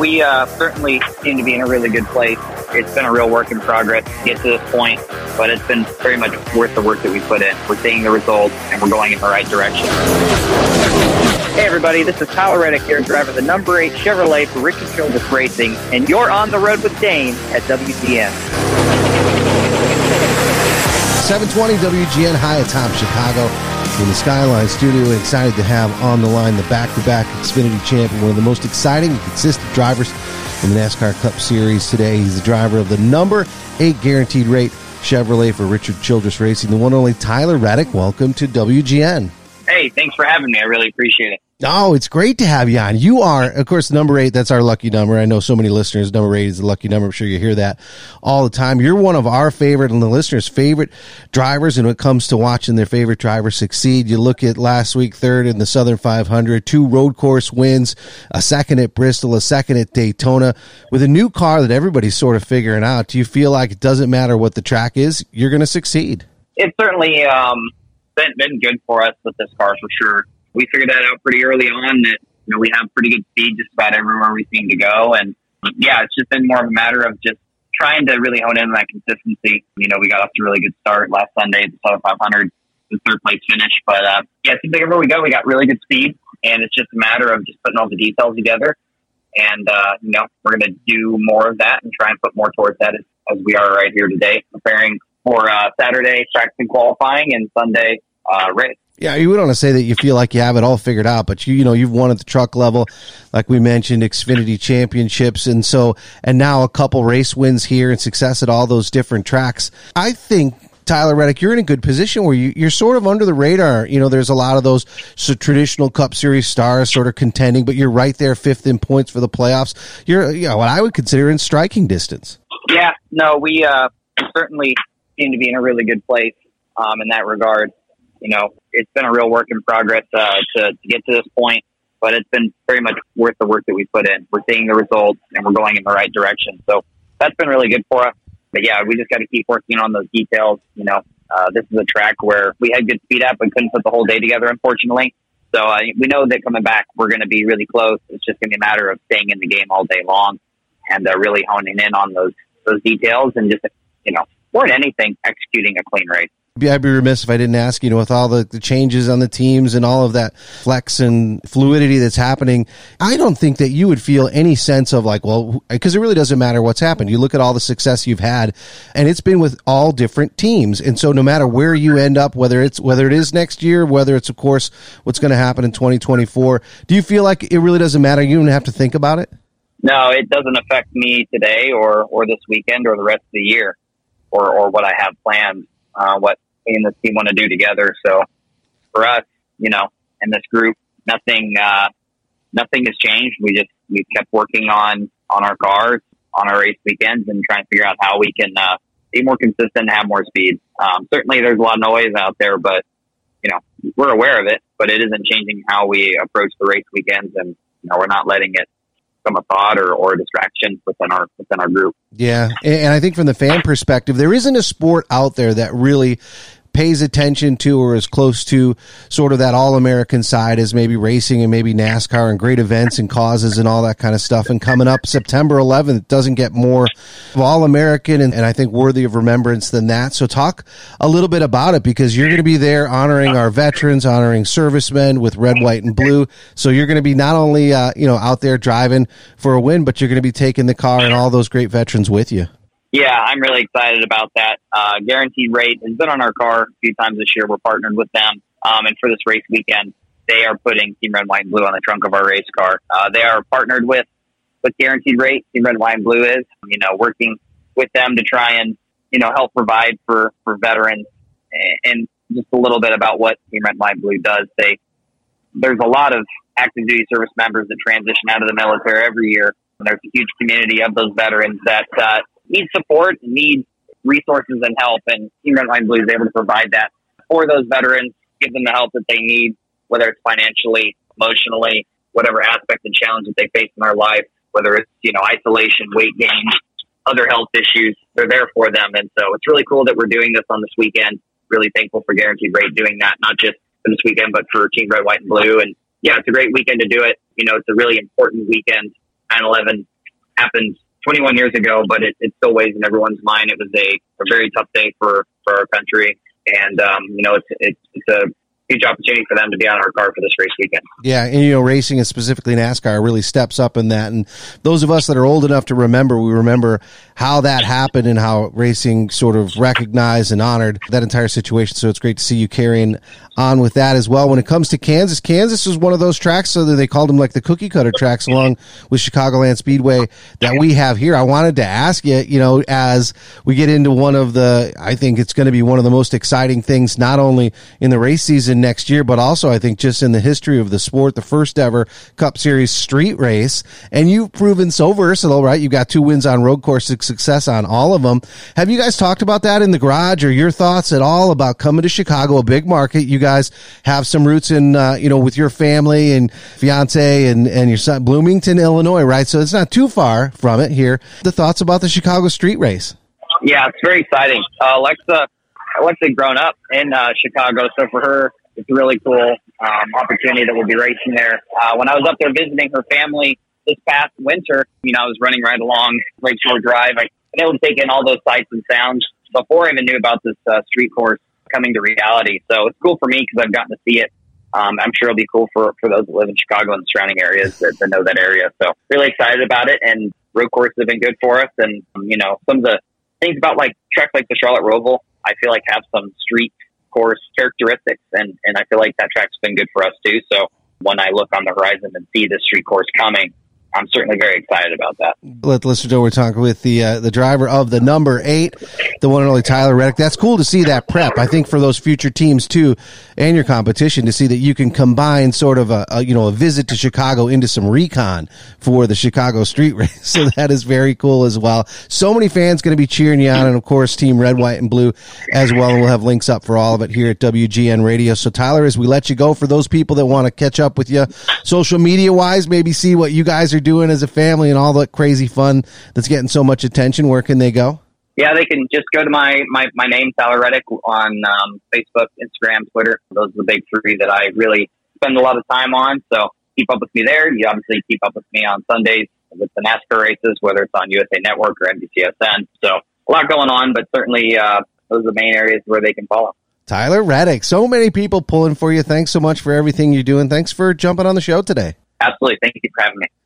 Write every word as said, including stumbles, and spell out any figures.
We uh, certainly seem to be in a really good place. It's been a real work in progress to get to this point, but it's been very much worth the work that we put in. We're seeing the results, and we're going in the right direction. Hey, everybody, this is Tyler Reddick here, driver of the number eight Chevrolet for Richard Childress Racing, and you're on the road with Dane at W G N. seven twenty W G N, high atop Chicago. In the Skyline Studio, we're excited to have on the line the back-to-back Xfinity champion, one of the most exciting and consistent drivers in the NASCAR Cup Series today. He's the driver of the number eight Guaranteed Rate Chevrolet for Richard Childress Racing, the one and only Tyler Reddick. Welcome to W G N. Hey, thanks for having me. I really appreciate it. Oh, it's great to have you on. You are, of course, number eight. That's our lucky number. I know so many listeners, number eight is the lucky number. I'm sure you hear that all the time. You're one of our favorite and the listeners' favorite drivers. And when it comes to watching their favorite drivers succeed, you look at last week, third in the Southern five hundred, two road course wins, a second at Bristol, a second at Daytona. With a new car that everybody's sort of figuring out, do you feel like it doesn't matter what the track is, you're going to succeed? It's certainly um, been, been good for us with this car for sure. We figured that out pretty early on that, you know, we have pretty good speed just about everywhere we seem to go. And yeah, it's just been more of a matter of just trying to really hone in on that consistency. You know, we got off to a really good start last Sunday at the Southern five hundred, the third place finish. But uh, yeah, it seems like everywhere we go, we got really good speed. And it's just a matter of just putting all the details together. And, uh, you know, we're going to do more of that and try and put more towards that as, as we are right here today, preparing for uh, Saturday, traction qualifying, and Sunday uh, race. Yeah, you would want to say that you feel like you have it all figured out, but you, you know, you've won at the truck level, like we mentioned, Xfinity championships. And so, and now a couple race wins here and success at all those different tracks. I think, Tyler Reddick, you're in a good position where you, you're sort of under the radar. You know, there's a lot of those so traditional Cup Series stars sort of contending, but you're right there, fifth in points for the playoffs. You're, you know, what I would consider in striking distance. Yeah, no, we, uh, certainly seem to be in a really good place, um, in that regard. You know, it's been a real work in progress uh, to, to get to this point, but it's been very much worth the work that we put in. We're seeing the results, and we're going in the right direction. So that's been really good for us. But, yeah, we just got to keep working on those details. You know, uh, this is a track where we had good speed up and couldn't put the whole day together, unfortunately. So uh, we know that coming back, we're going to be really close. It's just going to be a matter of staying in the game all day long and uh, really honing in on those, those details and just, you know, more than anything, executing a clean race. I'd be remiss if I didn't ask, you know, with all the, the changes on the teams and all of that flex and fluidity that's happening, I don't think that you would feel any sense of like, well, because it really doesn't matter what's happened. You look at all the success you've had, and it's been with all different teams. And so no matter where you end up, whether it's whether it is next year, whether it's, of course, what's going to happen in twenty twenty-four, do you feel like it really doesn't matter? You don't have to think about it? No, it doesn't affect me today or, or this weekend or the rest of the year or, or what I have planned, uh, what me and this team want to do together. So for us, you know, in this group, nothing, uh, nothing has changed. We just, we've kept working on, on our cars, on our race weekends, and trying to figure out how we can, uh, be more consistent and have more speed. Um, certainly there's a lot of noise out there, but you know, we're aware of it, but it isn't changing how we approach the race weekends. And, you know, we're not letting it a thought or, or a distraction within our within our group. Yeah, and I think from the fan perspective, there isn't a sport out there that really pays attention to or is close to sort of that all-American side as maybe racing and maybe NASCAR and great events and causes and all that kind of stuff. And coming up September eleventh, it doesn't get more all-American and, and I think worthy of remembrance than that. So talk a little bit about it, because you're going to be there honoring our veterans, honoring servicemen with red, white, and blue. So you're going to be not only uh, you know, out there driving for a win, but you're going to be taking the car and all those great veterans with you. Yeah, I'm really excited about that. Uh, Guaranteed Rate has been on our car a few times this year. We're partnered with them. Um, and for this race weekend, they are putting Team Red, White, and Blue on the trunk of our race car. Uh, they are partnered with, with Guaranteed Rate. Team Red, White, and Blue is, you know, working with them to try and, you know, help provide for, for veterans. And just a little bit about what Team Red, White, and Blue does. They, there's a lot of active duty service members that transition out of the military every year. And there's a huge community of those veterans that, uh, need support, need resources and help, and Team Red, White, and Blue is able to provide that for those veterans, give them the help that they need, whether it's financially, emotionally, whatever aspect and challenge that they face in their life, whether it's, you know, isolation, weight gain, other health issues, they're there for them. And so it's really cool that we're doing this on this weekend. Really thankful for Guaranteed Rate doing that, not just for this weekend, but for Team Red, White, and Blue. And yeah, it's a great weekend to do it. You know, it's a really important weekend nine eleven happened twenty-one years ago, but it, it still weighs in everyone's mind. It was a, a very tough day for, for our country. And, um, you know, it's, it's, it's a huge opportunity for them to be on our car for this race weekend. Yeah, and, you know, racing, and specifically NASCAR, really steps up in that. And those of us that are old enough to remember, we remember how that happened and how racing sort of recognized and honored that entire situation. So it's great to see you carrying on with that as well. When it comes to Kansas, Kansas is one of those tracks, so that they called them like the cookie cutter tracks along with Chicagoland Speedway that we have here. I wanted to ask you, you know, as we get into one of the, I think it's going to be one of the most exciting things, not only in the race season next year, but also I think just in the history of the sport, the first ever Cup Series street race. And you've proven so versatile, right? You've got two wins on road courses, success on all of them. Have you guys talked about that in the garage, or your thoughts at all about coming to Chicago, a big market? You guys have some roots in, uh, you know, with your family and fiance and, and your son, Bloomington, Illinois, right? So it's not too far from it here. The thoughts about the Chicago street race? Yeah, it's very exciting. Uh, Alexa, Alexa grown up in uh, Chicago, so for her, it's a really cool um, opportunity that we'll be racing there. Uh, when I was up there visiting her family this past winter, you know, I was running right along Lake Shore Drive. I was able to take in all those sights and sounds before I even knew about this uh, street course coming to reality. So it's cool for me because I've gotten to see it. Um, I'm sure it'll be cool for, for those that live in Chicago and the surrounding areas that, that know that area. So really excited about it. And road courses have been good for us. And, um, you know, some of the things about like tracks like the Charlotte Roval, I feel like have some street course characteristics, and and I feel like that track's been good for us too. So when I look on the horizon and see this street course coming, I'm certainly very excited about that. Let the listeners know we're talking with the uh, the driver of the number eight, the one and only Tyler Reddick. That's cool to see that prep, I think, for those future teams too, and your competition, to see that you can combine sort of a, a you know a visit to Chicago into some recon for the Chicago street race. So that is very cool as well. So many fans going to be cheering you on, and of course Team Red, White, and Blue as well. And we'll have links up for all of it here at W G N Radio. So Tyler, as we let you go, for those people that want to catch up with you social media wise, maybe see what you guys are doing as a family and all the crazy fun that's getting so much attention, where can they go? Yeah, they can just go to my my, my name, Tyler Reddick, on um, Facebook, Instagram, Twitter. Those are the big three that I really spend a lot of time on, so keep up with me there. You obviously keep up with me on Sundays with the NASCAR races, whether it's on U S A Network or N B C S N. So a lot going on, but certainly uh, those are the main areas where they can follow. Tyler Reddick, so many people pulling for you. Thanks so much for everything you're doing. Thanks for jumping on the show today. Absolutely. Thank you for having me.